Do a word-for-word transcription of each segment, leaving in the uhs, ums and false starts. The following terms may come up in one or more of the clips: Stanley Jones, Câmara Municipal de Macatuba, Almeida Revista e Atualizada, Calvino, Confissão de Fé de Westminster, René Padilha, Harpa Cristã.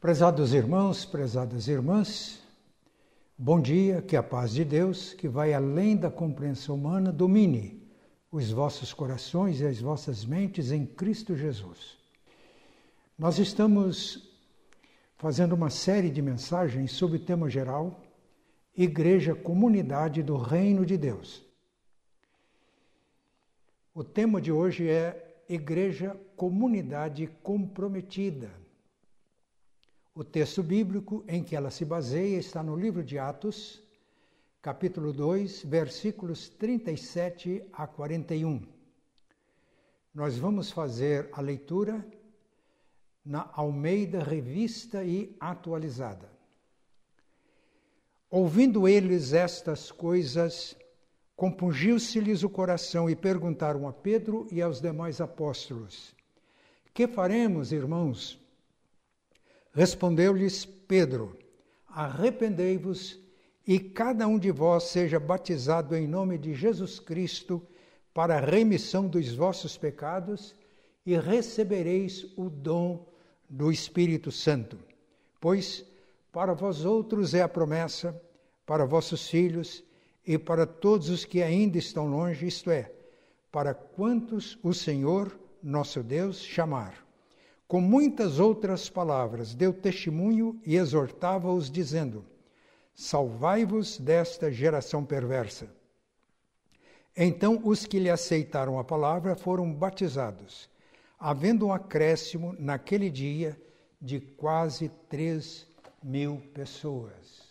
Prezados irmãos, prezadas irmãs, bom dia, que a paz de Deus, que vai além da compreensão humana, domine os vossos corações e as vossas mentes em Cristo Jesus. Nós estamos fazendo uma série de mensagens sob o tema geral, Igreja Comunidade do Reino de Deus. O tema de hoje é Igreja Comunidade Comprometida. O texto bíblico em que ela se baseia está no livro de Atos, capítulo dois, versículos trinta e sete a quarenta e um. Nós vamos fazer a leitura na Almeida Revista e Atualizada. Ouvindo eles estas coisas, compungiu-se-lhes o coração e perguntaram a Pedro e aos demais apóstolos: "Que faremos, irmãos?" Respondeu-lhes Pedro: "Arrependei-vos e cada um de vós seja batizado em nome de Jesus Cristo para a remissão dos vossos pecados e recebereis o dom do Espírito Santo. Pois para vós outros é a promessa, para vossos filhos e para todos os que ainda estão longe, isto é, para quantos o Senhor, nosso Deus, chamar." Com muitas outras palavras, deu testemunho e exortava-os, dizendo: "Salvai-vos desta geração perversa." Então os que lhe aceitaram a palavra foram batizados, havendo um acréscimo naquele dia de quase três mil pessoas.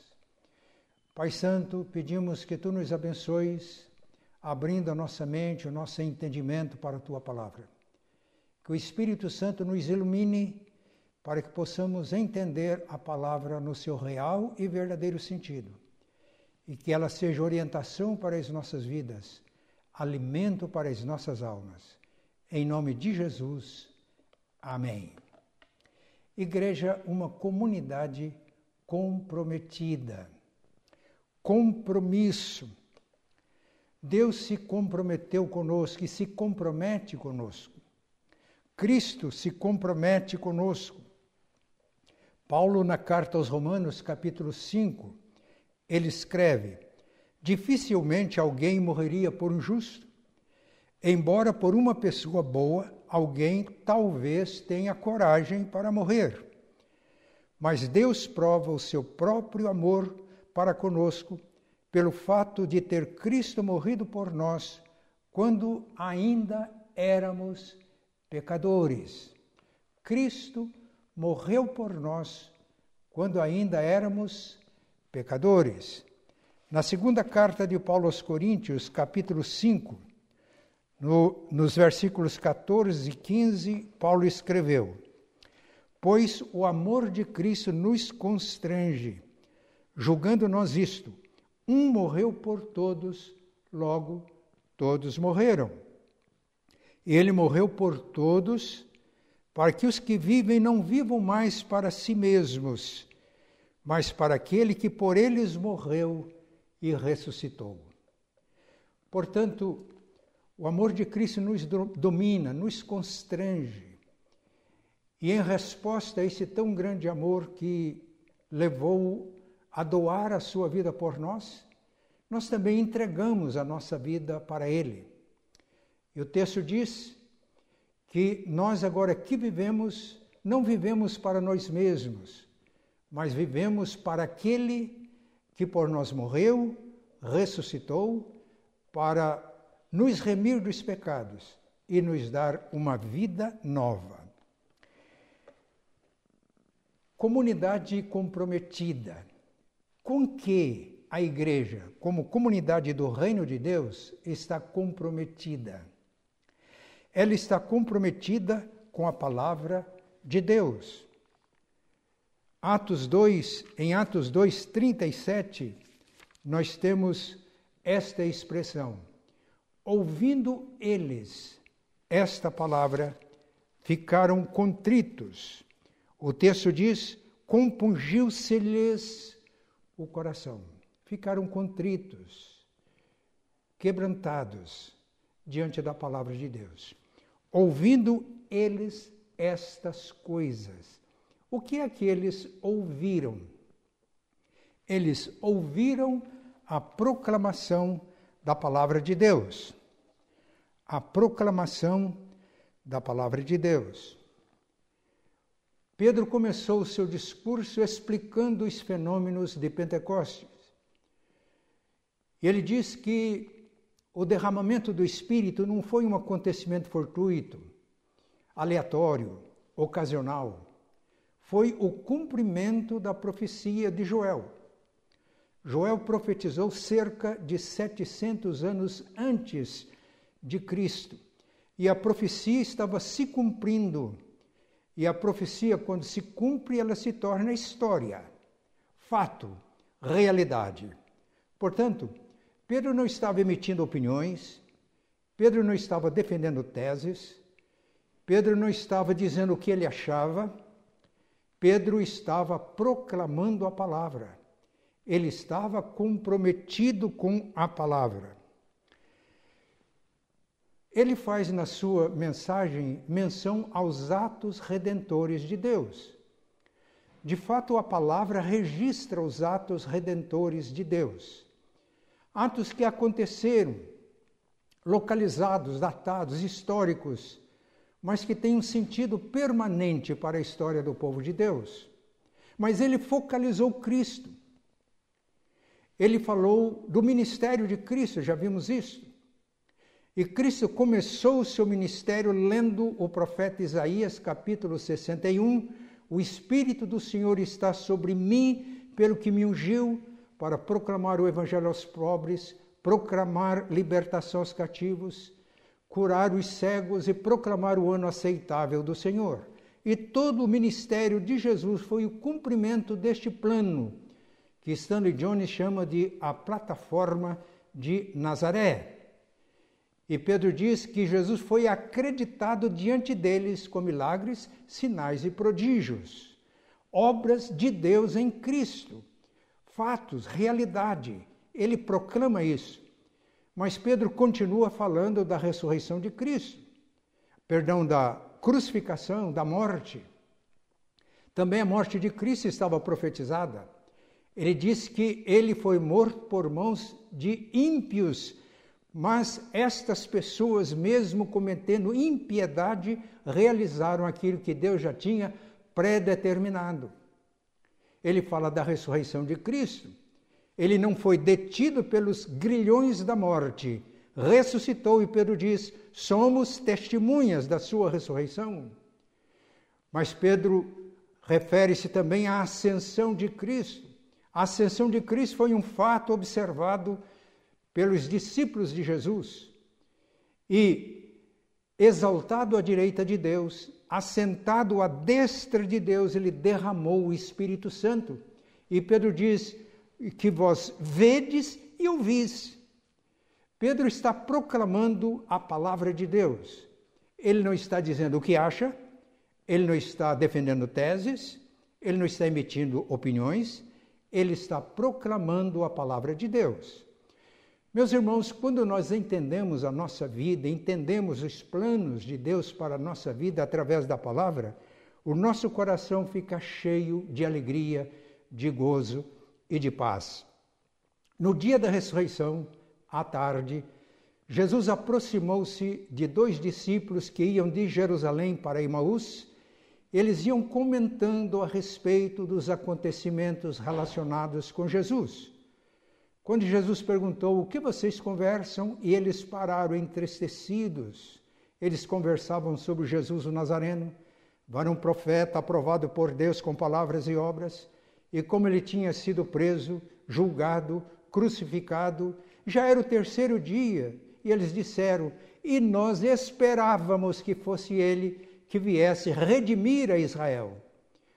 Pai Santo, pedimos que Tu nos abençoes, abrindo a nossa mente, o nosso entendimento para a Tua palavra. Que o Espírito Santo nos ilumine para que possamos entender a palavra no seu real e verdadeiro sentido. E que ela seja orientação para as nossas vidas, alimento para as nossas almas. Em nome de Jesus, amém. Igreja, uma comunidade comprometida. Compromisso. Deus se comprometeu conosco e se compromete conosco. Cristo se compromete conosco. Paulo, na carta aos Romanos, capítulo cinco, ele escreve: "Dificilmente alguém morreria por um justo, embora por uma pessoa boa, alguém talvez tenha coragem para morrer. Mas Deus prova o seu próprio amor para conosco pelo fato de ter Cristo morrido por nós quando ainda éramos pecadores." Cristo morreu por nós quando ainda éramos pecadores. Na segunda carta de Paulo aos Coríntios, capítulo cinco, no, nos versículos quatorze e quinze, Paulo escreveu: "Pois o amor de Cristo nos constrange, julgando nós isto: um morreu por todos, logo todos morreram. E ele morreu por todos, para que os que vivem não vivam mais para si mesmos, mas para aquele que por eles morreu e ressuscitou." Portanto, o amor de Cristo nos domina, nos constrange. E em resposta a esse tão grande amor que levou a doar a sua vida por nós, nós também entregamos a nossa vida para ele. E o texto diz que nós agora que vivemos, não vivemos para nós mesmos, mas vivemos para aquele que por nós morreu, ressuscitou, para nos remir dos pecados e nos dar uma vida nova. Comunidade comprometida. Com que a igreja, como comunidade do Reino de Deus, está comprometida? Ela está comprometida com a palavra de Deus. Atos dois, em Atos dois, trinta e sete, nós temos esta expressão: "Ouvindo eles esta palavra, ficaram contritos." O texto diz: "Compungiu-se-lhes o coração." Ficaram contritos, quebrantados diante da palavra de Deus. Ouvindo eles estas coisas. O que é que eles ouviram? Eles ouviram a proclamação da palavra de Deus. A proclamação da palavra de Deus. Pedro começou o seu discurso explicando os fenômenos de Pentecostes. Ele diz que o derramamento do Espírito não foi um acontecimento fortuito, aleatório, ocasional. Foi o cumprimento da profecia de Joel. Joel profetizou cerca de setecentos anos antes de Cristo. E a profecia estava se cumprindo. E a profecia, quando se cumpre, ela se torna história, fato, realidade. Portanto, Pedro não estava emitindo opiniões, Pedro não estava defendendo teses, Pedro não estava dizendo o que ele achava, Pedro estava proclamando a palavra. Ele estava comprometido com a palavra. Ele faz na sua mensagem menção aos atos redentores de Deus. De fato, a palavra registra os atos redentores de Deus. Atos que aconteceram, localizados, datados, históricos, mas que têm um sentido permanente para a história do povo de Deus. Mas ele focalizou Cristo. Ele falou do ministério de Cristo, já vimos isso. E Cristo começou o seu ministério lendo o profeta Isaías, capítulo sessenta e um, o Espírito do Senhor está sobre mim, pelo que me ungiu, para proclamar o Evangelho aos pobres, proclamar libertação aos cativos, curar os cegos e proclamar o ano aceitável do Senhor. E todo o ministério de Jesus foi o cumprimento deste plano, que Stanley Jones chama de a plataforma de Nazaré. E Pedro diz que Jesus foi acreditado diante deles com milagres, sinais e prodígios. Obras de Deus em Cristo. Fatos, realidade. Ele proclama isso. Mas Pedro continua falando da ressurreição de Cristo. Perdão, da crucificação, da morte. Também a morte de Cristo estava profetizada. Ele diz que ele foi morto por mãos de ímpios, mas estas pessoas, mesmo cometendo impiedade, realizaram aquilo que Deus já tinha predeterminado. Ele fala da ressurreição de Cristo. Ele não foi detido pelos grilhões da morte. Ressuscitou e Pedro diz, somos testemunhas da sua ressurreição. Mas Pedro refere-se também à ascensão de Cristo. A ascensão de Cristo foi um fato observado pelos discípulos de Jesus, e exaltado à direita de Deus, assentado à destra de Deus, ele derramou o Espírito Santo. E Pedro diz que vós vedes e ouvis. Pedro está proclamando a palavra de Deus. Ele não está dizendo o que acha, ele não está defendendo teses, ele não está emitindo opiniões, ele está proclamando a palavra de Deus. Meus irmãos, quando nós entendemos a nossa vida, entendemos os planos de Deus para a nossa vida através da palavra, o nosso coração fica cheio de alegria, de gozo e de paz. No dia da ressurreição, à tarde, Jesus aproximou-se de dois discípulos que iam de Jerusalém para Emaús. Eles iam comentando a respeito dos acontecimentos relacionados com Jesus. Quando Jesus perguntou, o que vocês conversam? E eles pararam entristecidos. Eles conversavam sobre Jesus o Nazareno, varão profeta, aprovado por Deus com palavras e obras, e como ele tinha sido preso, julgado, crucificado. Já era o terceiro dia, e eles disseram, e nós esperávamos que fosse ele que viesse redimir a Israel.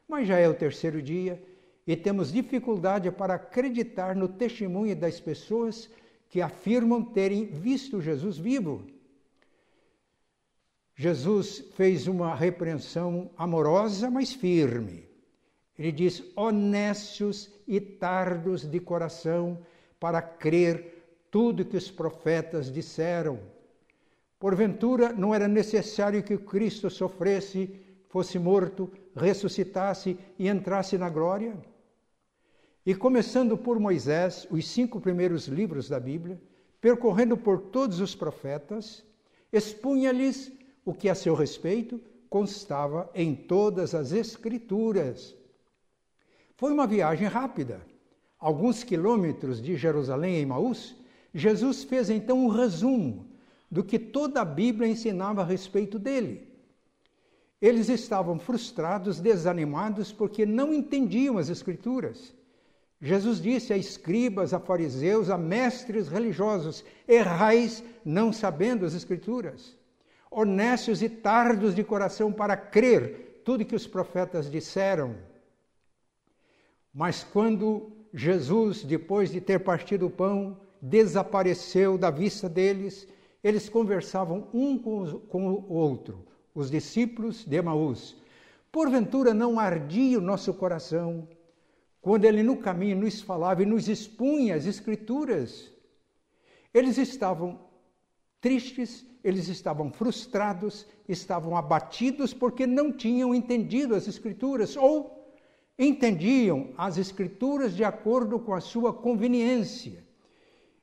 Mas já é o terceiro dia, e temos dificuldade para acreditar no testemunho das pessoas que afirmam terem visto Jesus vivo. Jesus fez uma repreensão amorosa, mas firme. Ele diz, ó nécios e tardos de coração para crer tudo que os profetas disseram. Porventura não era necessário que Cristo sofresse, fosse morto, ressuscitasse e entrasse na glória? E começando por Moisés, os cinco primeiros livros da Bíblia, percorrendo por todos os profetas, expunha-lhes o que a seu respeito constava em todas as Escrituras. Foi uma viagem rápida. Alguns quilômetros de Jerusalém a Emaús, Jesus fez então um resumo do que toda a Bíblia ensinava a respeito dele. Eles estavam frustrados, desanimados, porque não entendiam as Escrituras. Jesus disse a escribas, a fariseus, a mestres religiosos: errais não sabendo as Escrituras, honestos e tardos de coração para crer tudo que os profetas disseram. Mas quando Jesus, depois de ter partido o pão, desapareceu da vista deles, eles conversavam um com o outro, os discípulos de Emaús. Porventura não ardia o nosso coração quando ele no caminho nos falava e nos expunha as Escrituras? Eles estavam tristes, eles estavam frustrados, estavam abatidos porque não tinham entendido as Escrituras, ou entendiam as Escrituras de acordo com a sua conveniência.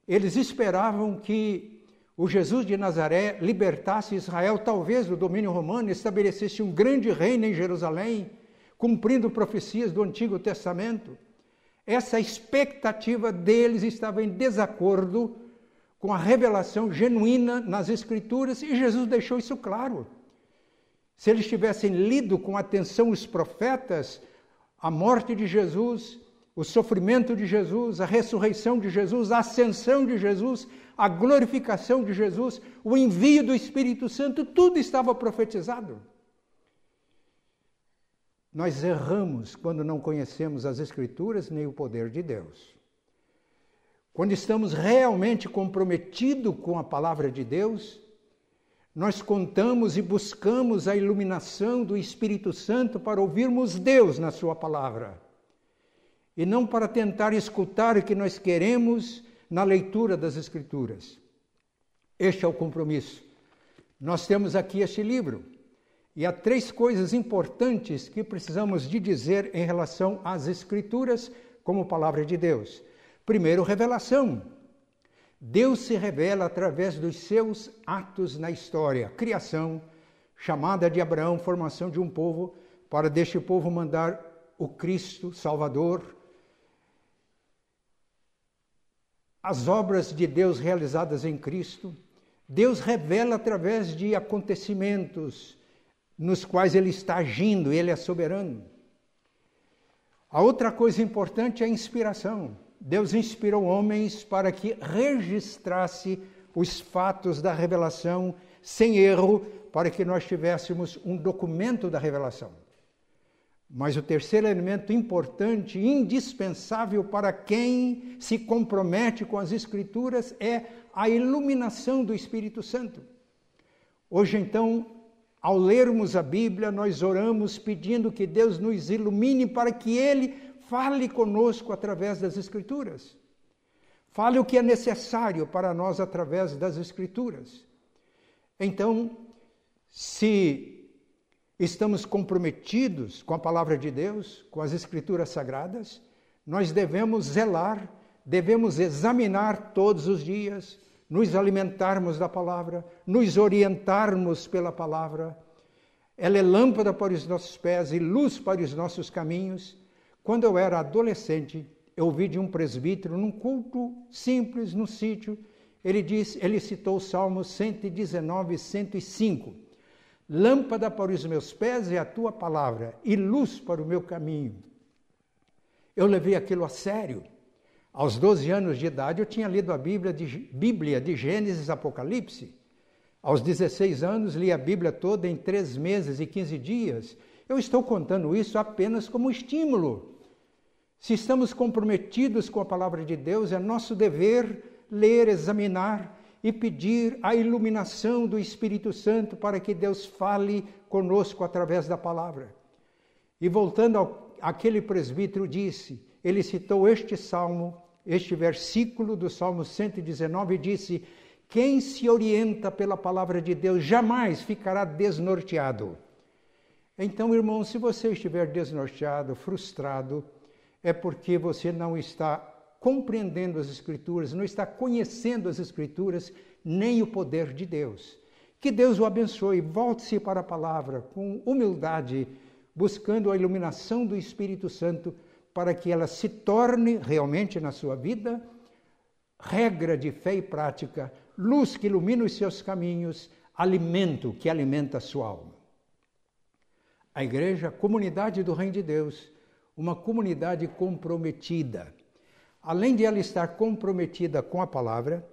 Eles esperavam que o Jesus de Nazaré libertasse Israel, talvez do domínio romano, estabelecesse um grande reino em Jerusalém, cumprindo profecias do Antigo Testamento. Essa expectativa deles estava em desacordo com a revelação genuína nas Escrituras, e Jesus deixou isso claro. Se eles tivessem lido com atenção os profetas, a morte de Jesus, o sofrimento de Jesus, a ressurreição de Jesus, a ascensão de Jesus, a glorificação de Jesus, o envio do Espírito Santo, tudo estava profetizado. Nós erramos quando não conhecemos as Escrituras nem o poder de Deus. Quando estamos realmente comprometidos com a palavra de Deus, nós contamos e buscamos a iluminação do Espírito Santo para ouvirmos Deus na sua palavra, e não para tentar escutar o que nós queremos na leitura das Escrituras. Este é o compromisso. Nós temos aqui este livro. E há três coisas importantes que precisamos de dizer em relação às Escrituras como palavra de Deus. Primeiro, revelação. Deus se revela através dos seus atos na história. Criação, chamada de Abraão, formação de um povo, para deste povo mandar o Cristo Salvador. As obras de Deus realizadas em Cristo. Deus revela através de acontecimentos nos quais ele está agindo, ele é soberano. A outra coisa importante é a inspiração. Deus inspirou homens para que registrasse os fatos da revelação sem erro, para que nós tivéssemos um documento da revelação. Mas o terceiro elemento importante, indispensável para quem se compromete com as Escrituras, é a iluminação do Espírito Santo. Hoje, então, ao lermos a Bíblia, nós oramos pedindo que Deus nos ilumine para que Ele fale conosco através das Escrituras. Fale o que é necessário para nós através das Escrituras. Então, se estamos comprometidos com a palavra de Deus, com as Escrituras sagradas, nós devemos zelar, devemos examinar todos os dias, nos alimentarmos da palavra, nos orientarmos pela palavra. Ela é lâmpada para os nossos pés e luz para os nossos caminhos. Quando eu era adolescente, eu ouvi de um presbítero, num culto simples, num sítio, ele disse, ele citou o Salmo cento e dezenove, cento e cinco. Lâmpada para os meus pés é a tua palavra e luz para o meu caminho. Eu levei aquilo a sério. Aos doze anos de idade, eu tinha lido a Bíblia de, Bíblia de Gênesis e Apocalipse. Aos dezesseis anos, li a Bíblia toda em três meses e quinze dias. Eu estou contando isso apenas como estímulo. Se estamos comprometidos com a palavra de Deus, é nosso dever ler, examinar e pedir a iluminação do Espírito Santo para que Deus fale conosco através da palavra. E voltando ao, aquele presbítero disse, ele citou este salmo, este versículo do Salmo cento e dezenove e disse: quem se orienta pela palavra de Deus jamais ficará desnorteado. Então, irmão, se você estiver desnorteado, frustrado, é porque você não está compreendendo as Escrituras, não está conhecendo as Escrituras, nem o poder de Deus. Que Deus o abençoe. Volte-se para a palavra com humildade, buscando a iluminação do Espírito Santo para que ela se torne realmente na sua vida regra de fé e prática, luz que ilumina os seus caminhos, alimento que alimenta a sua alma. A igreja, comunidade do Reino de Deus, uma comunidade comprometida. Além de ela estar comprometida com a palavra,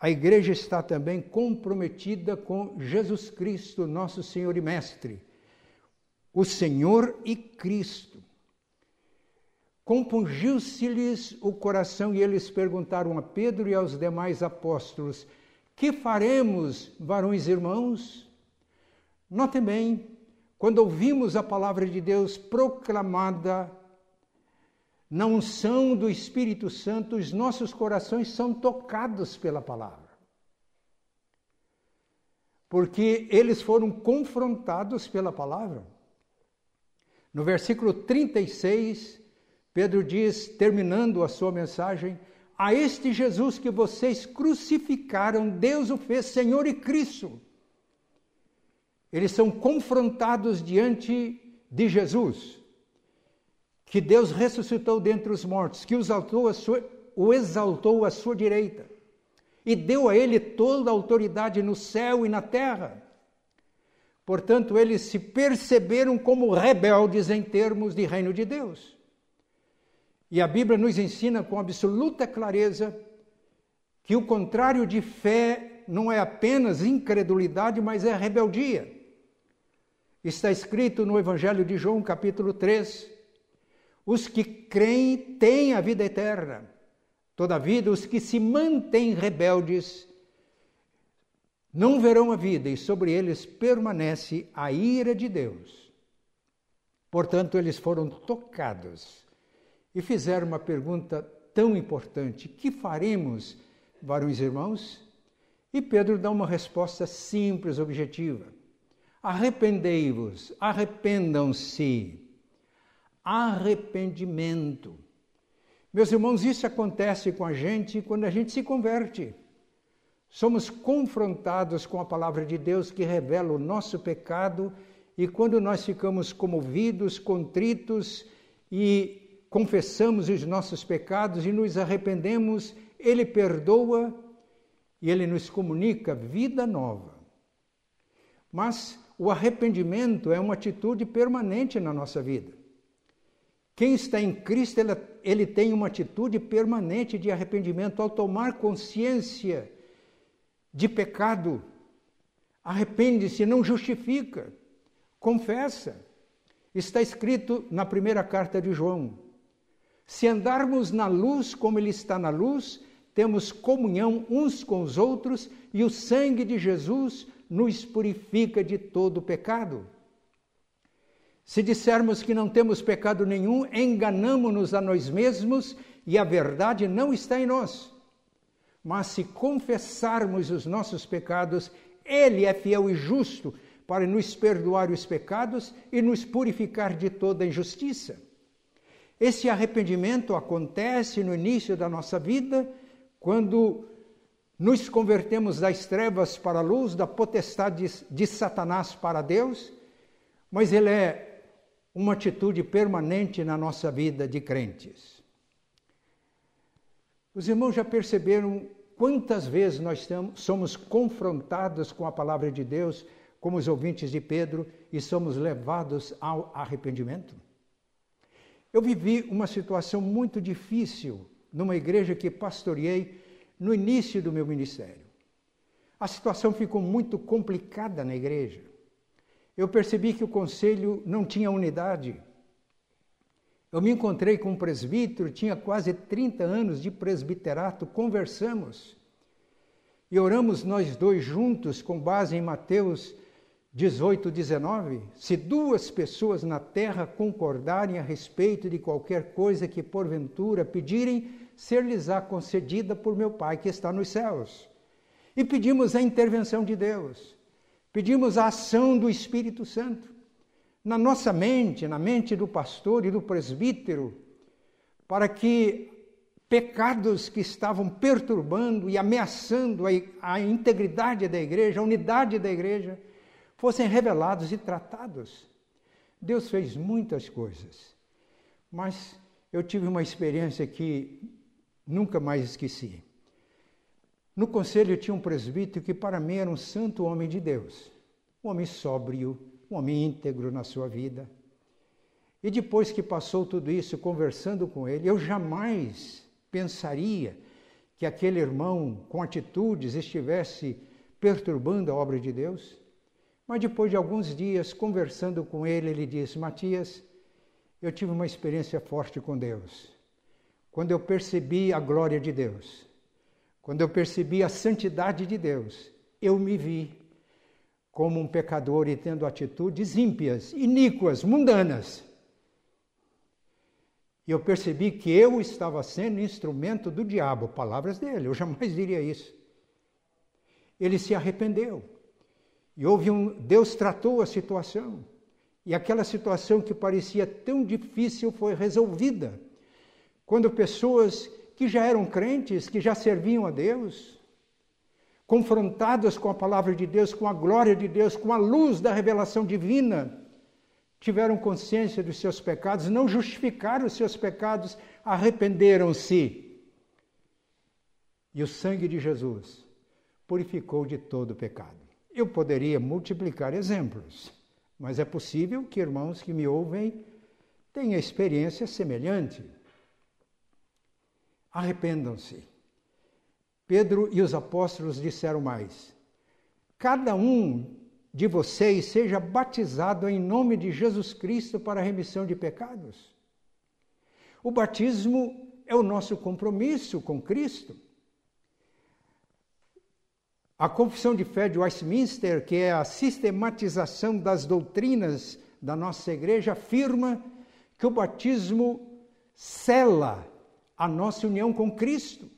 a igreja está também comprometida com Jesus Cristo, nosso Senhor e Mestre, o Senhor e Cristo. Compungiu-se-lhes o coração e eles perguntaram a Pedro e aos demais apóstolos: que faremos, varões irmãos? Notem bem, quando ouvimos a palavra de Deus proclamada na unção do Espírito Santo, os nossos corações são tocados pela palavra. Porque eles foram confrontados pela palavra. No versículo trinta e seis, Pedro diz, terminando a sua mensagem: a este Jesus que vocês crucificaram, Deus o fez Senhor e Cristo. Eles são confrontados diante de Jesus, que Deus ressuscitou dentre os mortos, que os exaltou à sua, o exaltou à sua direita e deu a ele toda a autoridade no céu e na terra. Portanto, eles se perceberam como rebeldes em termos de reino de Deus. E a Bíblia nos ensina com absoluta clareza que o contrário de fé não é apenas incredulidade, mas é rebeldia. Está escrito no Evangelho de João, capítulo três, os que creem têm a vida eterna. Todavia, os que se mantêm rebeldes não verão a vida, e sobre eles permanece a ira de Deus. Portanto, eles foram tocados e fizeram uma pergunta tão importante: que faremos, varões irmãos? E Pedro dá uma resposta simples, objetiva: arrependei-vos, arrependam-se. Arrependimento. Meus irmãos, isso acontece com a gente quando a gente se converte. Somos confrontados com a palavra de Deus que revela o nosso pecado, e quando nós ficamos comovidos, contritos e confessamos os nossos pecados e nos arrependemos, Ele perdoa e Ele nos comunica vida nova. Mas o arrependimento é uma atitude permanente na nossa vida. Quem está em Cristo, ele tem uma atitude permanente de arrependimento ao tomar consciência de pecado. Arrepende-se, não justifica, confessa. Está escrito na primeira carta de João: se andarmos na luz como Ele está na luz, temos comunhão uns com os outros e o sangue de Jesus nos purifica de todo pecado. Se dissermos que não temos pecado nenhum, enganamo-nos a nós mesmos e a verdade não está em nós. Mas se confessarmos os nossos pecados, Ele é fiel e justo para nos perdoar os pecados e nos purificar de toda injustiça. Esse arrependimento acontece no início da nossa vida, quando nos convertemos das trevas para a luz, da potestade de Satanás para Deus, mas ele é uma atitude permanente na nossa vida de crentes. Os irmãos já perceberam quantas vezes nós somos confrontados com a palavra de Deus, como os ouvintes de Pedro, e somos levados ao arrependimento? Eu vivi uma situação muito difícil numa igreja que pastoreei no início do meu ministério. A situação ficou muito complicada na igreja. Eu percebi que o conselho não tinha unidade. Eu me encontrei com um presbítero, tinha quase trinta anos de presbiterato, conversamos e oramos nós dois juntos com base em Mateus dezoito, dezenove, se duas pessoas na terra concordarem a respeito de qualquer coisa que porventura pedirem, ser-lhes-á concedida por meu Pai que está nos céus. E pedimos a intervenção de Deus, pedimos a ação do Espírito Santo. na nossa mente, na mente do pastor e do presbítero, para que pecados que estavam perturbando e ameaçando a integridade da igreja, a unidade da igreja, fossem revelados e tratados. Deus fez muitas coisas, mas eu tive uma experiência que nunca mais esqueci. No conselho tinha um presbítero que para mim era um santo homem de Deus, um homem sóbrio, um homem íntegro na sua vida. E depois que passou tudo isso, conversando com ele, eu jamais pensaria que aquele irmão com atitudes estivesse perturbando a obra de Deus. Mas depois de alguns dias, conversando com ele, ele disse: Matias, eu tive uma experiência forte com Deus. Quando eu percebi a glória de Deus, quando eu percebi a santidade de Deus, eu me vi como um pecador e tendo atitudes ímpias, iníquas, mundanas. E eu percebi que eu estava sendo instrumento do diabo. Palavras dele, eu jamais diria isso. Ele se arrependeu. E houve um... Deus tratou a situação. E aquela situação que parecia tão difícil foi resolvida. Quando pessoas que já eram crentes, que já serviam a Deus, confrontadas com a palavra de Deus, com a glória de Deus, com a luz da revelação divina, tiveram consciência dos seus pecados, não justificaram os seus pecados, arrependeram-se. E o sangue de Jesus purificou de todo o pecado. Eu poderia multiplicar exemplos, mas é possível que irmãos que me ouvem tenham experiência semelhante. Arrependam-se. Pedro e os apóstolos disseram mais: cada um de vocês seja batizado em nome de Jesus Cristo para a remissão de pecados. O batismo é o nosso compromisso com Cristo. A Confissão de Fé de Westminster, que é a sistematização das doutrinas da nossa igreja, afirma que o batismo sela a nossa união com Cristo.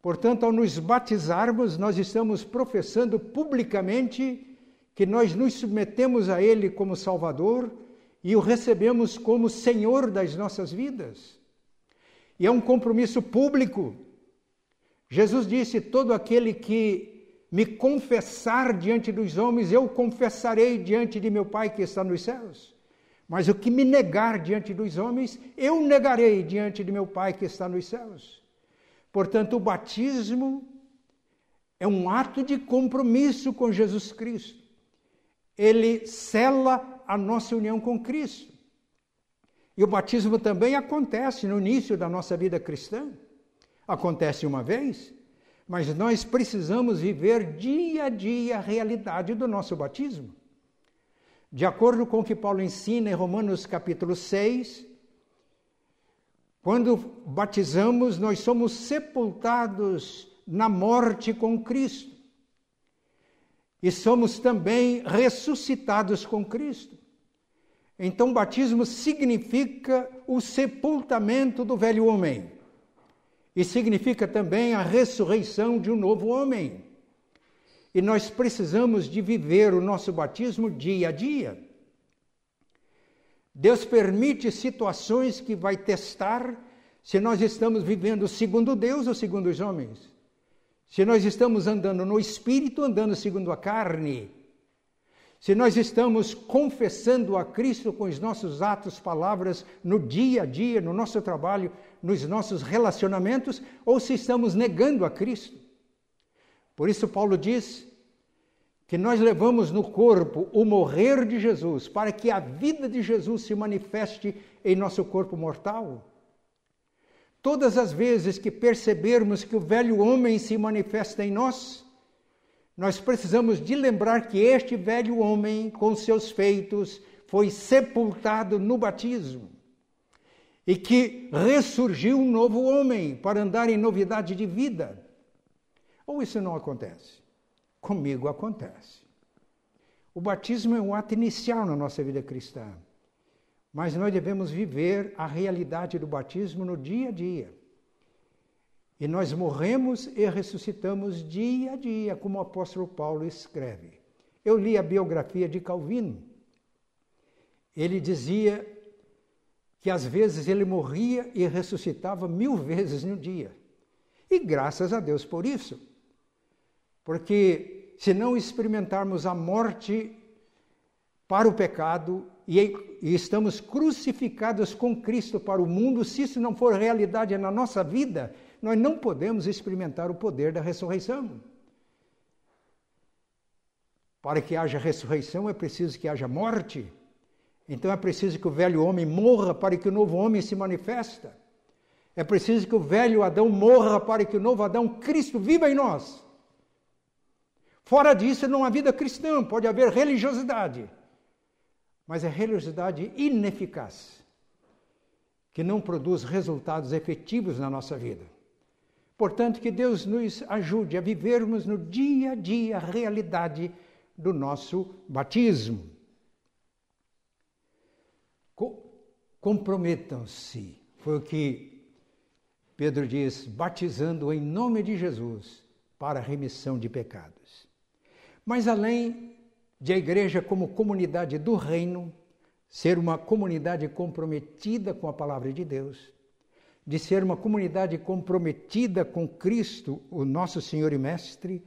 Portanto, ao nos batizarmos, nós estamos professando publicamente que nós nos submetemos a Ele como Salvador e o recebemos como Senhor das nossas vidas. E é um compromisso público. Jesus disse: todo aquele que me confessar diante dos homens, eu confessarei diante de meu Pai que está nos céus. Mas o que me negar diante dos homens, eu negarei diante de meu Pai que está nos céus. Portanto, o batismo é um ato de compromisso com Jesus Cristo. Ele sela a nossa união com Cristo. E o batismo também acontece no início da nossa vida cristã. Acontece uma vez, mas nós precisamos viver dia a dia a realidade do nosso batismo. De acordo com o que Paulo ensina em Romanos capítulo seis, quando batizamos, nós somos sepultados na morte com Cristo. E somos também ressuscitados com Cristo. Então, o batismo significa o sepultamento do velho homem. E significa também a ressurreição de um novo homem. E nós precisamos de viver o nosso batismo dia a dia. Deus permite situações que vai testar se nós estamos vivendo segundo Deus ou segundo os homens. Se nós estamos andando no Espírito, andando segundo a carne. Se nós estamos confessando a Cristo com os nossos atos, palavras, no dia a dia, no nosso trabalho, nos nossos relacionamentos, ou se estamos negando a Cristo. Por isso Paulo diz que nós levamos no corpo o morrer de Jesus, para que a vida de Jesus se manifeste em nosso corpo mortal. Todas as vezes que percebermos que o velho homem se manifesta em nós, nós precisamos de lembrar que este velho homem, com seus feitos, foi sepultado no batismo. E que ressurgiu um novo homem para andar em novidade de vida. Ou isso não acontece? Comigo acontece. O batismo é um ato inicial na nossa vida cristã, mas nós devemos viver a realidade do batismo no dia a dia. E nós morremos e ressuscitamos dia a dia, como o apóstolo Paulo escreve. Eu li a biografia de Calvino Ele dizia que às vezes ele morria e ressuscitava mil vezes no dia. E graças a Deus por isso. Porque se não experimentarmos a morte para o pecado e estamos crucificados com Cristo para o mundo, se isso não for realidade na nossa vida, nós não podemos experimentar o poder da ressurreição. Para que haja ressurreição é preciso que haja morte. Então é preciso que o velho homem morra para que o novo homem se manifesta. É preciso que o velho Adão morra para que o novo Adão, Cristo, viva em nós. Fora disso, não há vida cristã, pode haver religiosidade. Mas é religiosidade ineficaz, que não produz resultados efetivos na nossa vida. Portanto, que Deus nos ajude a vivermos no dia a dia a realidade do nosso batismo. Comprometam-se, foi o que Pedro diz, batizando em nome de Jesus para a remissão de pecados. Mas além de a igreja como comunidade do reino, ser uma comunidade comprometida com a palavra de Deus, de ser uma comunidade comprometida com Cristo, o nosso Senhor e Mestre,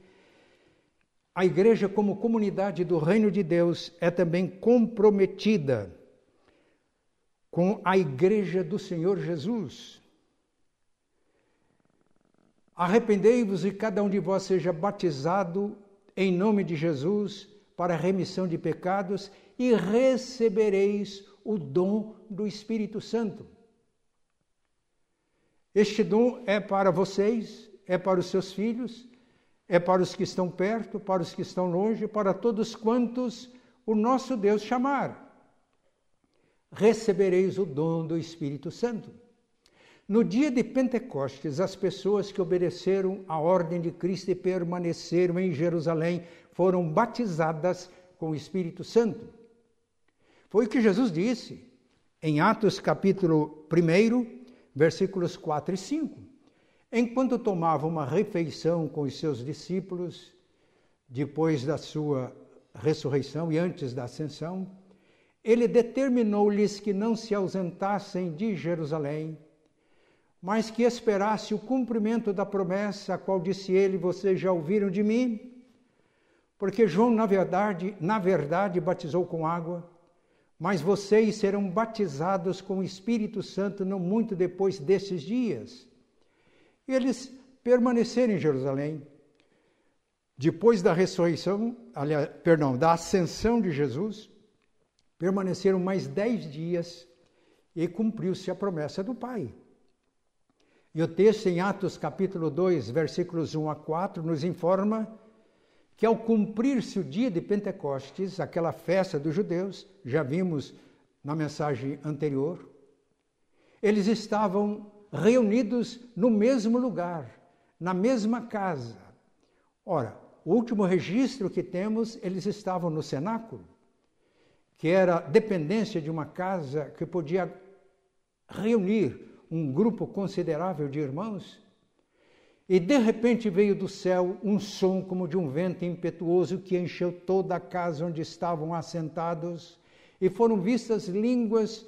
a igreja como comunidade do reino de Deus é também comprometida com a igreja do Senhor Jesus. Arrependei-vos e cada um de vós seja batizado em nome de Jesus para a remissão de pecados e recebereis o dom do Espírito Santo. Este dom é para vocês, é para os seus filhos, é para os que estão perto, para os que estão longe, para todos quantos o nosso Deus chamar. Recebereis o dom do Espírito Santo. No dia de Pentecostes, as pessoas que obedeceram à ordem de Cristo e permaneceram em Jerusalém foram batizadas com o Espírito Santo. Foi o que Jesus disse em Atos capítulo primeiro, versículos quatro e cinco. Enquanto tomava uma refeição com os seus discípulos, depois da sua ressurreição e antes da ascensão, ele determinou-lhes que não se ausentassem de Jerusalém, mas que esperasse o cumprimento da promessa, a qual disse ele, vocês já ouviram de mim? Porque João, na verdade, na verdade, batizou com água, mas vocês serão batizados com o Espírito Santo não muito depois desses dias. Eles permaneceram em Jerusalém. Depois da ressurreição, aliás, perdão, da ascensão de Jesus, permaneceram mais dez dias e cumpriu-se a promessa do Pai. E o texto em Atos capítulo dois, versículos um a quatro, nos informa que ao cumprir-se o dia de Pentecostes, aquela festa dos judeus, já vimos na mensagem anterior, eles estavam reunidos no mesmo lugar, na mesma casa. Ora, o último registro que temos, eles estavam no cenáculo, que era dependência de uma casa que podia reunir um grupo considerável de irmãos, e de repente veio do céu um som como de um vento impetuoso que encheu toda a casa onde estavam assentados, e foram vistas línguas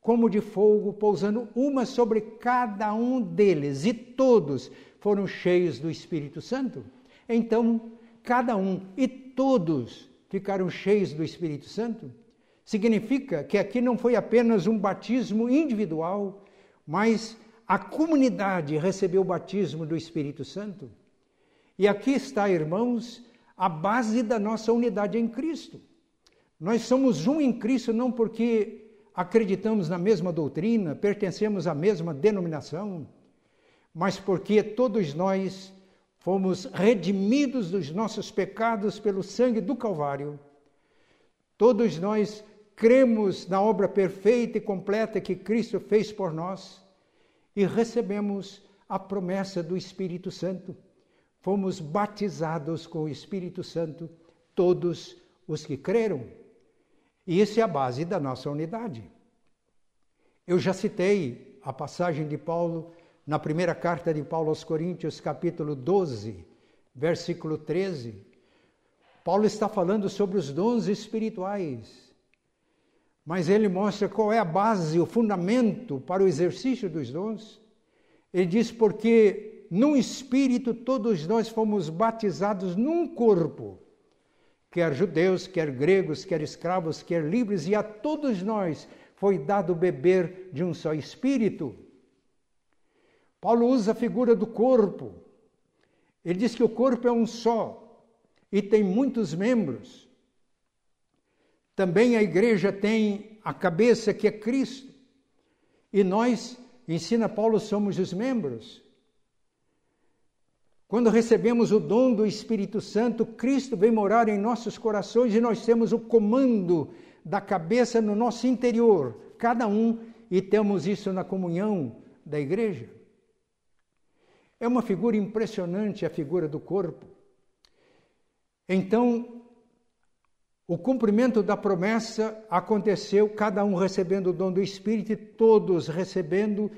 como de fogo, pousando uma sobre cada um deles, e todos foram cheios do Espírito Santo. Então, cada um e todos ficaram cheios do Espírito Santo. Significa que aqui não foi apenas um batismo individual, mas a comunidade recebeu o batismo do Espírito Santo. E aqui está, irmãos, a base da nossa unidade em Cristo. Nós somos um em Cristo não porque acreditamos na mesma doutrina, pertencemos à mesma denominação, mas porque todos nós fomos redimidos dos nossos pecados pelo sangue do Calvário. Todos nós cremos na obra perfeita e completa que Cristo fez por nós e recebemos a promessa do Espírito Santo. Fomos batizados com o Espírito Santo, todos os que creram. E isso é a base da nossa unidade. Eu já citei a passagem de Paulo na primeira carta de Paulo aos Coríntios, capítulo doze, versículo treze, Paulo está falando sobre os dons espirituais. mas ele mostra qual é a base, o fundamento para o exercício dos dons. Ele diz, porque num Espírito todos nós fomos batizados num corpo, quer judeus, quer gregos, quer escravos, quer livres, e a todos nós foi dado beber de um só Espírito. Paulo usa a figura do corpo. Ele diz que o corpo é um só e tem muitos membros. Também a igreja tem a cabeça, que é Cristo. E nós, ensina Paulo, somos os membros. Quando recebemos o dom do Espírito Santo, Cristo vem morar em nossos corações e nós temos o comando da cabeça no nosso interior, cada um, e temos isso na comunhão da igreja. É uma figura impressionante, a figura do corpo. Então, o cumprimento da promessa aconteceu, cada um recebendo o dom do Espírito e todos recebendo,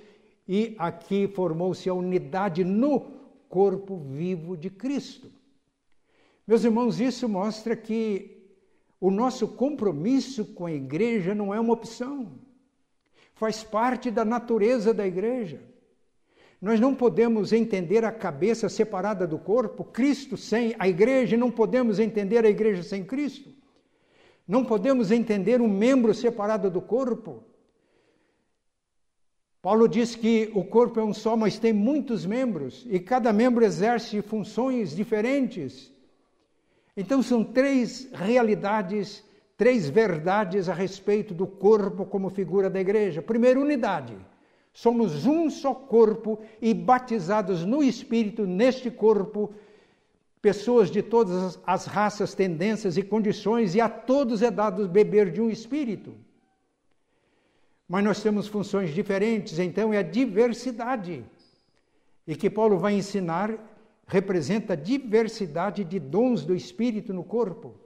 e aqui formou-se a unidade no corpo vivo de Cristo. Meus irmãos, isso mostra que o nosso compromisso com a igreja não é uma opção, faz parte da natureza da igreja. Nós não podemos entender a cabeça separada do corpo, Cristo sem a igreja, não podemos entender a igreja sem Cristo. Não podemos entender um membro separado do corpo. Paulo diz que o corpo é um só, mas tem muitos membros, e cada membro exerce funções diferentes. Então são três realidades, três verdades a respeito do corpo como figura da igreja. Primeiro, unidade. Somos um só corpo e batizados no Espírito, neste corpo, pessoas de todas as raças, tendências e condições, e a todos é dado beber de um Espírito. Mas nós temos funções diferentes, então é a diversidade. E que Paulo vai ensinar, representa a diversidade de dons do Espírito no corpo.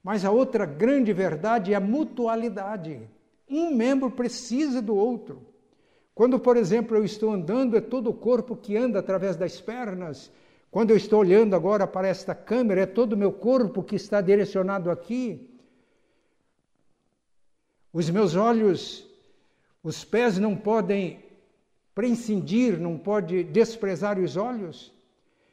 Mas a outra grande verdade é a mutualidade. Um membro precisa do outro. Quando, por exemplo, eu estou andando, é todo o corpo que anda através das pernas. Quando eu estou olhando agora para esta câmera, é todo o meu corpo que está direcionado aqui. Os meus olhos, os pés não podem prescindir, não pode desprezar os olhos.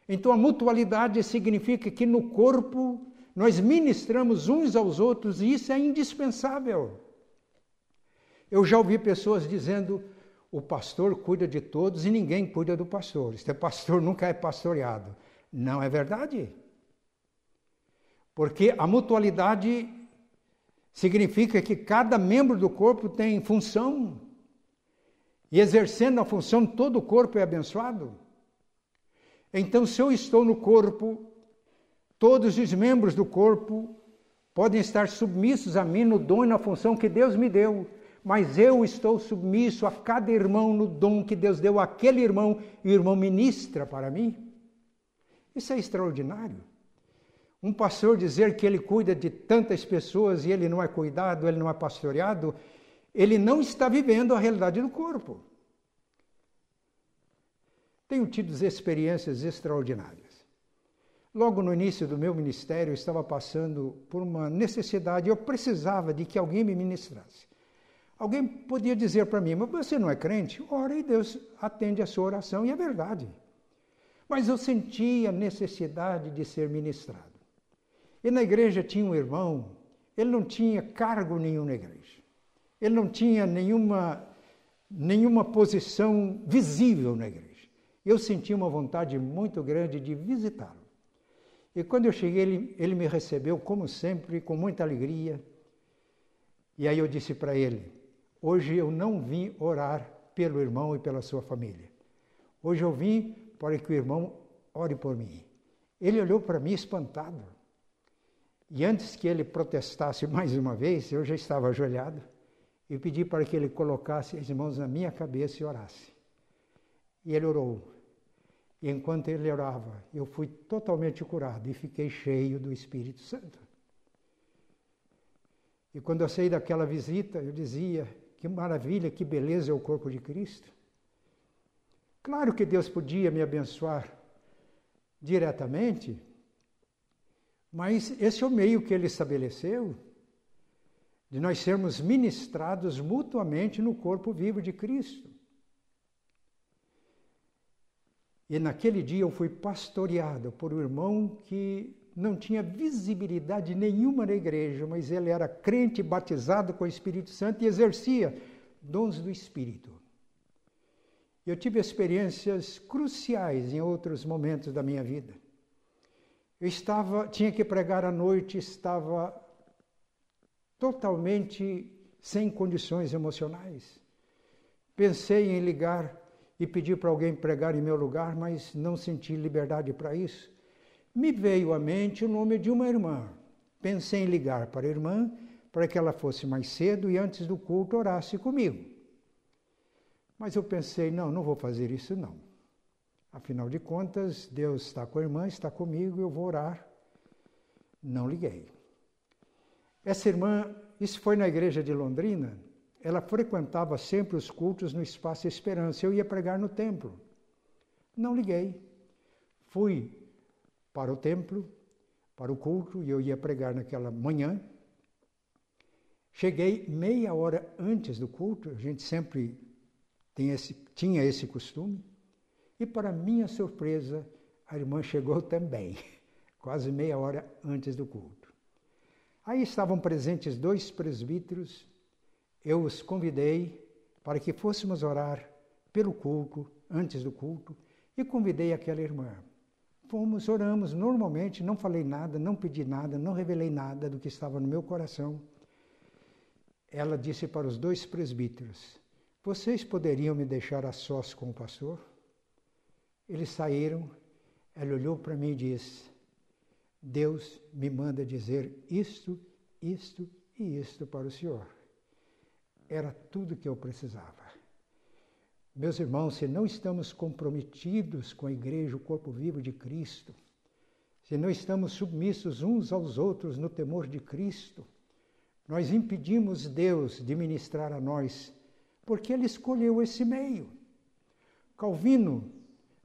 Então a mutualidade significa que no corpo nós ministramos uns aos outros e isso é indispensável. Eu já ouvi pessoas dizendo: o pastor cuida de todos e ninguém cuida do pastor. Este pastor nunca é pastoreado. Não é verdade. Porque a mutualidade significa que cada membro do corpo tem função. E exercendo a função, todo o corpo é abençoado. Então, se eu estou no corpo, todos os membros do corpo podem estar submissos a mim no dom e na função que Deus me deu. Mas eu estou submisso a cada irmão no dom que Deus deu àquele irmão, e o irmão ministra para mim. Isso é extraordinário. Um pastor dizer que ele cuida de tantas pessoas e ele não é cuidado, ele não é pastoreado, ele não está vivendo a realidade do corpo. Tenho tido experiências extraordinárias. Logo no início do meu ministério, eu estava passando por uma necessidade, eu precisava de que alguém me ministrasse. Alguém podia dizer para mim: mas você não é crente? Ora e Deus atende a sua oração, e é verdade. Mas eu sentia a necessidade de ser ministrado. E na igreja tinha um irmão, ele não tinha cargo nenhum na igreja. Ele não tinha nenhuma, nenhuma posição visível na igreja. Eu sentia uma vontade muito grande de visitá-lo. E quando eu cheguei, ele, ele me recebeu, como sempre, com muita alegria. E aí eu disse para ele: hoje eu não vim orar pelo irmão e pela sua família. Hoje eu vim para que o irmão ore por mim. Ele olhou para mim espantado. E antes que ele protestasse mais uma vez, eu já estava ajoelhado e pedi para que ele colocasse as mãos na minha cabeça e orasse. E ele orou. E enquanto ele orava, eu fui totalmente curado e fiquei cheio do Espírito Santo. E quando eu saí daquela visita, eu dizia: que maravilha, que beleza é o corpo de Cristo. Claro que Deus podia me abençoar diretamente, mas esse é o meio que Ele estabeleceu. de nós sermos ministrados mutuamente no corpo vivo de Cristo. E naquele dia eu fui pastoreado por um irmão que não tinha visibilidade nenhuma na igreja, mas ele era crente, batizado com o Espírito Santo e exercia dons do Espírito. Eu tive experiências cruciais em outros momentos da minha vida. Eu estava, tinha que pregar à noite, estava totalmente sem condições emocionais. Pensei em ligar e pedir para alguém pregar em meu lugar, mas não senti liberdade para isso. Me veio à mente o nome de uma irmã. Pensei em ligar para a irmã, para que ela fosse mais cedo e antes do culto orasse comigo. Mas eu pensei, não, não vou fazer isso não. Afinal de contas, Deus está com a irmã, está comigo, eu vou orar. Não liguei. Essa irmã, isso foi na igreja de Londrina, ela frequentava sempre os cultos no Espaço Esperança. Eu ia pregar no templo. Não liguei. Fui para o templo, para o culto, e eu ia pregar naquela manhã. Cheguei meia hora antes do culto, a gente sempre tem esse, tinha esse costume. E para minha surpresa, a irmã chegou também, quase meia hora antes do culto. Aí estavam presentes dois presbíteros. Eu os convidei para que fôssemos orar pelo culto, antes do culto, e convidei aquela irmã. Fomos, oramos normalmente, não falei nada, não pedi nada, não revelei nada do que estava no meu coração. Ela disse para os dois presbíteros, vocês poderiam me deixar a sós com o pastor? Eles saíram, ela olhou para mim e disse, Deus me manda dizer isto, isto e isto para o senhor. Era tudo que eu precisava. Meus irmãos, se não estamos comprometidos com a igreja, o corpo vivo de Cristo, se não estamos submissos uns aos outros no temor de Cristo, nós impedimos Deus de ministrar a nós, porque Ele escolheu esse meio. Calvino,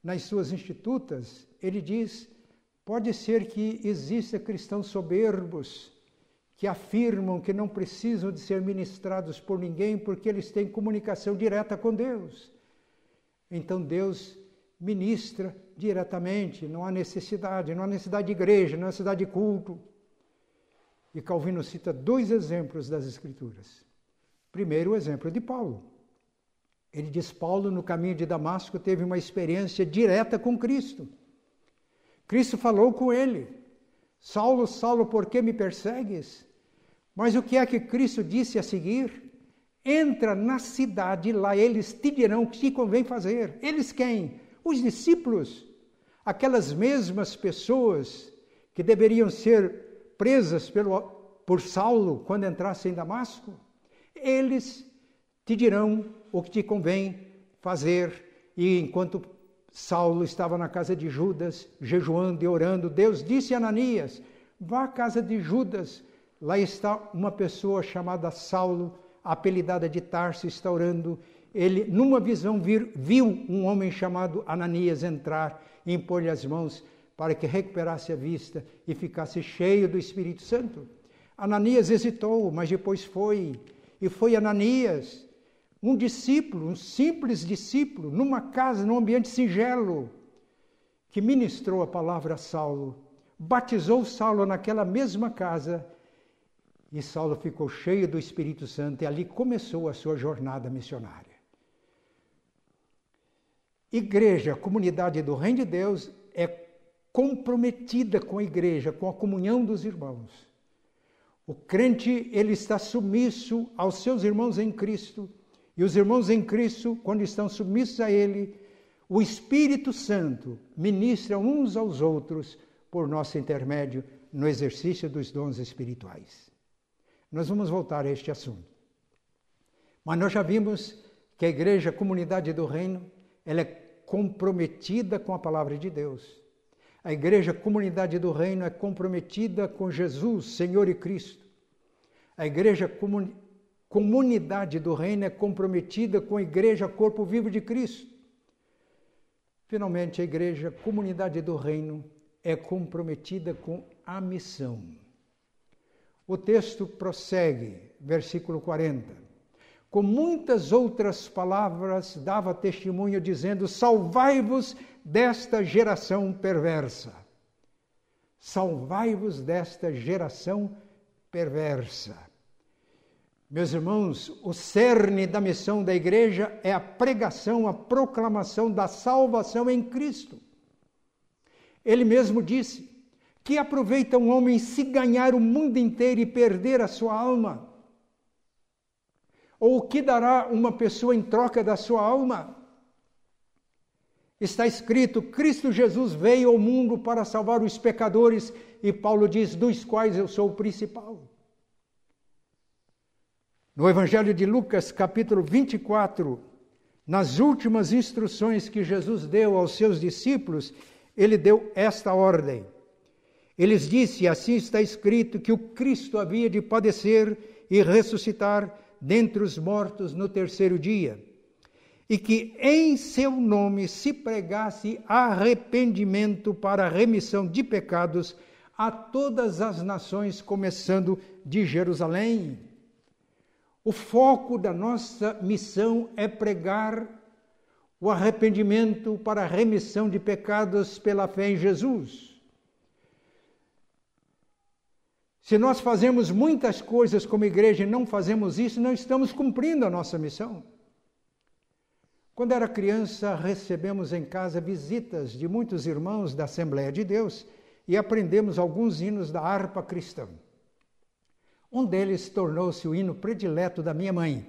nas suas Institutas, ele diz, pode ser que exista cristãos soberbos, que afirmam que não precisam de ser ministrados por ninguém porque eles têm comunicação direta com Deus. Então Deus ministra diretamente, não há necessidade, não há necessidade de igreja, não há necessidade de culto. E Calvino cita dois exemplos das Escrituras. Primeiro, o exemplo de Paulo. Ele diz, Paulo, no caminho de Damasco, teve uma experiência direta com Cristo. Cristo falou com ele. Saulo, Saulo, por que me persegues? Mas o que é que Cristo disse a seguir? Entra na cidade, lá eles te dirão o que te convém fazer. Eles quem? Os discípulos. Aquelas mesmas pessoas que deveriam ser presas pelo, por Saulo quando entrassem em Damasco. Eles te dirão o que te convém fazer. E enquanto Saulo estava na casa de Judas, jejuando e orando. Deus disse a Ananias, vá à casa de Judas. Lá está uma pessoa chamada Saulo, apelidada de Tarso, está orando. Ele, numa visão, viu um homem chamado Ananias entrar e impor-lhe as mãos para que recuperasse a vista e ficasse cheio do Espírito Santo. Ananias hesitou, mas depois foi. E foi Ananias. Um discípulo, um simples discípulo, numa casa, num ambiente singelo, que ministrou a palavra a Saulo, batizou Saulo naquela mesma casa, e Saulo ficou cheio do Espírito Santo, e ali começou a sua jornada missionária. Igreja, comunidade do Reino de Deus, é comprometida com a igreja, com a comunhão dos irmãos. O crente, ele está submisso aos seus irmãos em Cristo. E os irmãos em Cristo, quando estão submissos a Ele, o Espírito Santo ministra uns aos outros por nosso intermédio no exercício dos dons espirituais. Nós vamos voltar a este assunto. Mas nós já vimos que a igreja, a comunidade do reino, ela é comprometida com a palavra de Deus. A igreja, a comunidade do reino, é comprometida com Jesus, Senhor e Cristo. A igreja, comunidade... Comunidade do reino é comprometida com a igreja, corpo vivo de Cristo. Finalmente, a igreja, comunidade do reino, é comprometida com a missão. O texto prossegue, versículo quarenta. Com muitas outras palavras dava testemunho dizendo: salvai-vos desta geração perversa. Salvai-vos desta geração perversa. Meus irmãos, o cerne da missão da igreja é a pregação, a proclamação da salvação em Cristo. Ele mesmo disse: que aproveita um homem se ganhar o mundo inteiro e perder a sua alma? Ou o que dará uma pessoa em troca da sua alma? Está escrito: Cristo Jesus veio ao mundo para salvar os pecadores, e Paulo diz, dos quais eu sou o principal. No Evangelho de Lucas, capítulo vinte e quatro, nas últimas instruções que Jesus deu aos seus discípulos, ele deu esta ordem. Ele disse, assim está escrito, que o Cristo havia de padecer e ressuscitar dentre os mortos no terceiro dia, e que em seu nome se pregasse arrependimento para a remissão de pecados a todas as nações, começando de Jerusalém. O foco da nossa missão é pregar o arrependimento para a remissão de pecados pela fé em Jesus. Se nós fazemos muitas coisas como igreja e não fazemos isso, não estamos cumprindo a nossa missão. Quando era criança, recebemos em casa visitas de muitos irmãos da Assembleia de Deus e aprendemos alguns hinos da Harpa Cristã. Um deles tornou-se o hino predileto da minha mãe.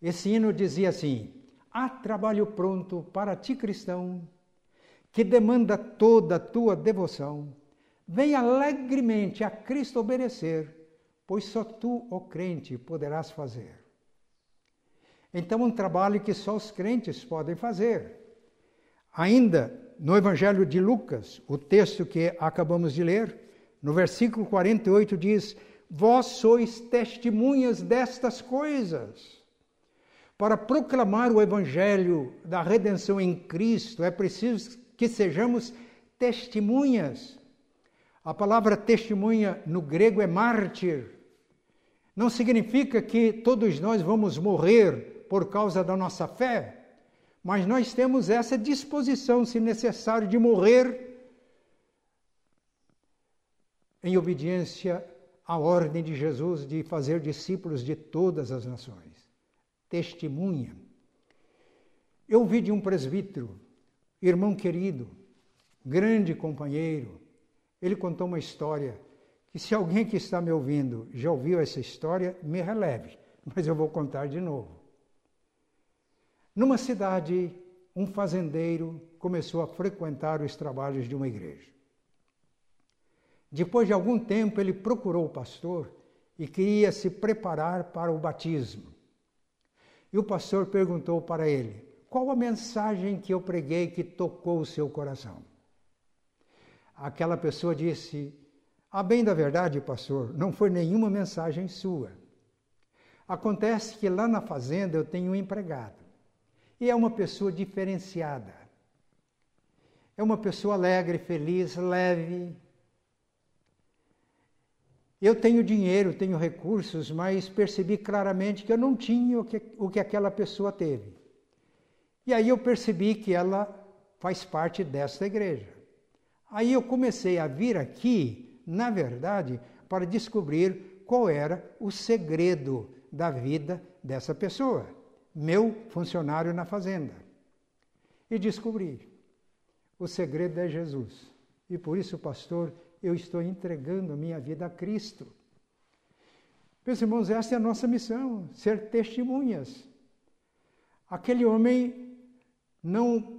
Esse hino dizia assim: há trabalho pronto para ti, cristão, que demanda toda a tua devoção. Vem alegremente a Cristo obedecer, pois só tu, ó crente, poderás fazer. Então, um trabalho que só os crentes podem fazer. Ainda no Evangelho de Lucas, o texto que acabamos de ler, no versículo quarenta e oito diz: vós sois testemunhas destas coisas. Para proclamar o Evangelho da redenção em Cristo, é preciso que sejamos testemunhas. A palavra testemunha no grego é mártir. Não significa que todos nós vamos morrer por causa da nossa fé, mas nós temos essa disposição, se necessário, de morrer em obediência à ordem de Jesus de fazer discípulos de todas as nações. Testemunha. Eu ouvi de um presbítero, irmão querido, grande companheiro. Ele contou uma história que, se alguém que está me ouvindo já ouviu essa história, me releve, mas eu vou contar de novo. Numa cidade, um fazendeiro começou a frequentar os trabalhos de uma igreja. Depois de algum tempo, ele procurou o pastor e queria se preparar para o batismo. E o pastor perguntou para ele: qual a mensagem que eu preguei que tocou o seu coração? Aquela pessoa disse: a bem da verdade, pastor, não foi nenhuma mensagem sua. Acontece que lá na fazenda eu tenho um empregado. E é uma pessoa diferenciada. É uma pessoa alegre, feliz, leve. Eu tenho dinheiro, tenho recursos, mas percebi claramente que eu não tinha o que, o que aquela pessoa teve. E aí eu percebi que ela faz parte desta igreja. Aí eu comecei a vir aqui, na verdade, para descobrir qual era o segredo da vida dessa pessoa, meu funcionário na fazenda. E descobri. O segredo é Jesus. E por isso, pastor, eu estou entregando a minha vida a Cristo. Meus irmãos, essa é a nossa missão, ser testemunhas. Aquele homem não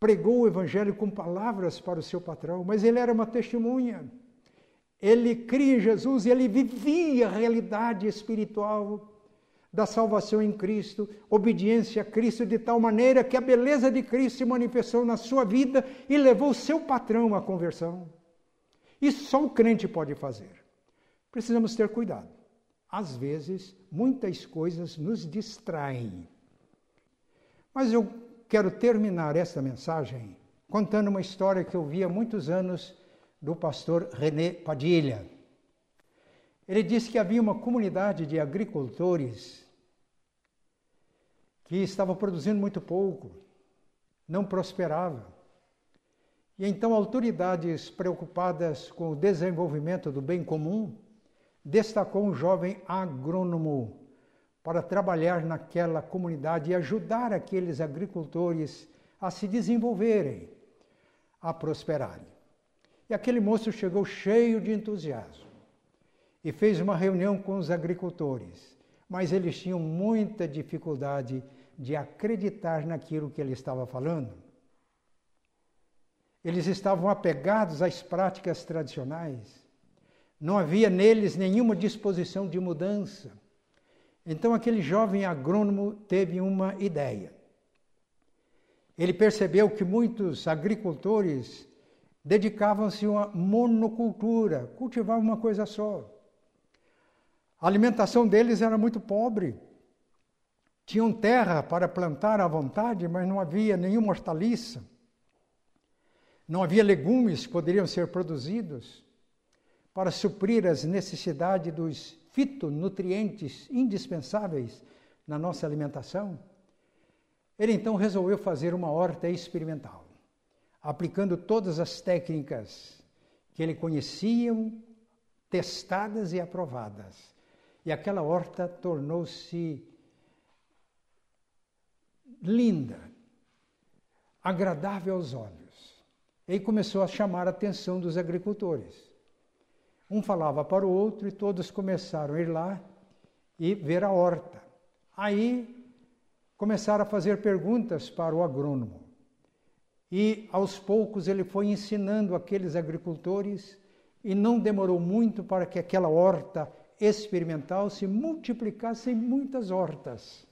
pregou o Evangelho com palavras para o seu patrão, mas ele era uma testemunha. Ele cria em Jesus e ele vivia a realidade espiritual da salvação em Cristo, obediência a Cristo, de tal maneira que a beleza de Cristo se manifestou na sua vida e levou seu patrão à conversão. Isso só o crente pode fazer. Precisamos ter cuidado. Às vezes, muitas coisas nos distraem. Mas eu quero terminar esta mensagem contando uma história que eu vi há muitos anos do pastor René Padilha. Ele disse que havia uma comunidade de agricultores que estava produzindo muito pouco, não prosperava. E então autoridades preocupadas com o desenvolvimento do bem comum destacou um jovem agrônomo para trabalhar naquela comunidade e ajudar aqueles agricultores a se desenvolverem, a prosperarem. E aquele moço chegou cheio de entusiasmo e fez uma reunião com os agricultores, mas eles tinham muita dificuldade de acreditar naquilo que ele estava falando. Eles estavam apegados às práticas tradicionais. Não havia neles nenhuma disposição de mudança. Então aquele jovem agrônomo teve uma ideia. Ele percebeu que muitos agricultores dedicavam-se a uma monocultura, cultivavam uma coisa só. A alimentação deles era muito pobre. Tinham terra para plantar à vontade, mas não havia nenhuma hortaliça. Não havia legumes que poderiam ser produzidos para suprir as necessidades dos fitonutrientes indispensáveis na nossa alimentação. Ele então resolveu fazer uma horta experimental, aplicando todas as técnicas que ele conhecia, testadas e aprovadas. E aquela horta tornou-se linda, agradável aos olhos. E começou a chamar a atenção dos agricultores. Um falava para o outro e todos começaram a ir lá e ver a horta. Aí começaram a fazer perguntas para o agrônomo. E aos poucos ele foi ensinando aqueles agricultores e não demorou muito para que aquela horta experimental se multiplicasse em muitas hortas.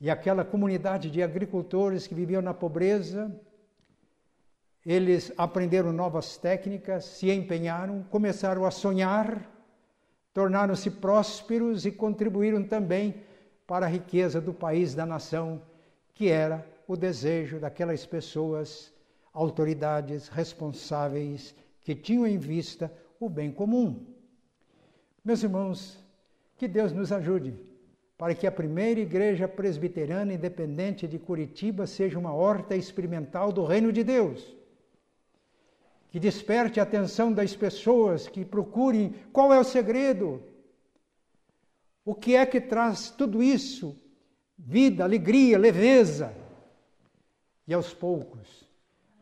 E aquela comunidade de agricultores que viviam na pobreza, eles aprenderam novas técnicas, se empenharam, começaram a sonhar, tornaram-se prósperos e contribuíram também para a riqueza do país, da nação, que era o desejo daquelas pessoas, autoridades responsáveis que tinham em vista o bem comum. Meus irmãos, que Deus nos ajude para que a primeira igreja presbiteriana independente de Curitiba seja uma horta experimental do reino de Deus, que desperte a atenção das pessoas, que procurem qual é o segredo, o que é que traz tudo isso, vida, alegria, leveza. E aos poucos,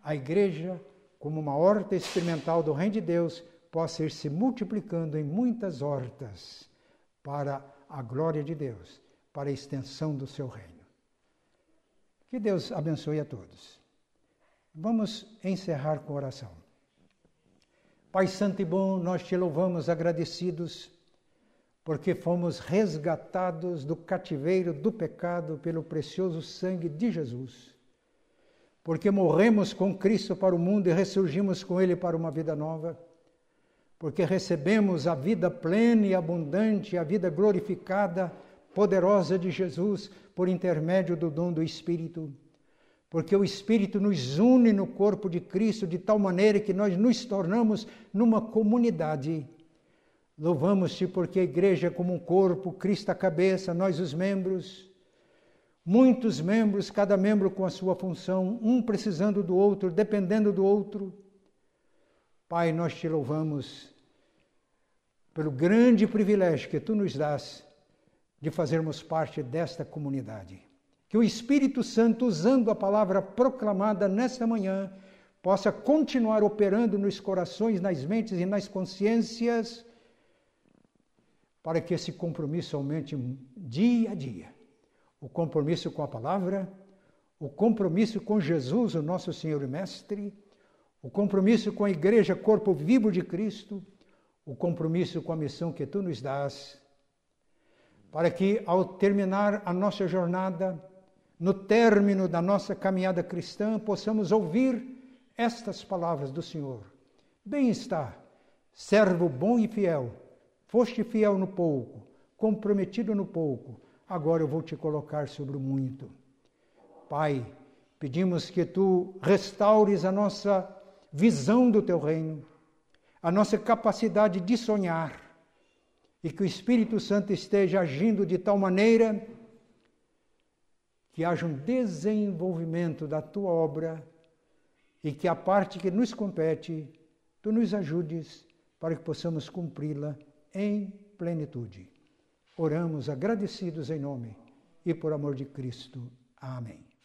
a igreja, como uma horta experimental do reino de Deus, possa ir se multiplicando em muitas hortas para a glória de Deus, para a extensão do seu reino. Que Deus abençoe a todos. Vamos encerrar com oração. Pai Santo e Bom, nós te louvamos agradecidos, porque fomos resgatados do cativeiro do pecado pelo precioso sangue de Jesus, porque morremos com Cristo para o mundo e ressurgimos com Ele para uma vida nova, porque recebemos a vida plena e abundante, a vida glorificada, poderosa de Jesus, por intermédio do dom do Espírito. Porque o Espírito nos une no corpo de Cristo de tal maneira que nós nos tornamos numa comunidade. Louvamos-te porque a igreja é como um corpo, Cristo a cabeça, nós os membros. Muitos membros, cada membro com a sua função, um precisando do outro, dependendo do outro. Pai, nós te louvamos pelo grande privilégio que tu nos dás de fazermos parte desta comunidade. Que o Espírito Santo, usando a palavra proclamada nesta manhã, possa continuar operando nos corações, nas mentes e nas consciências, para que esse compromisso aumente dia a dia. O compromisso com a palavra, o compromisso com Jesus, o nosso Senhor e Mestre, o compromisso com a igreja, corpo vivo de Cristo, o compromisso com a missão que tu nos dás, para que ao terminar a nossa jornada, no término da nossa caminhada cristã, possamos ouvir estas palavras do Senhor. Bem-está, servo bom e fiel, foste fiel no pouco, comprometido no pouco, agora eu vou te colocar sobre o muito. Pai, pedimos que tu restaures a nossa visão do teu reino, a nossa capacidade de sonhar, e que o Espírito Santo esteja agindo de tal maneira que haja um desenvolvimento da tua obra e que a parte que nos compete, tu nos ajudes para que possamos cumpri-la em plenitude. Oramos agradecidos em nome e por amor de Cristo. Amém.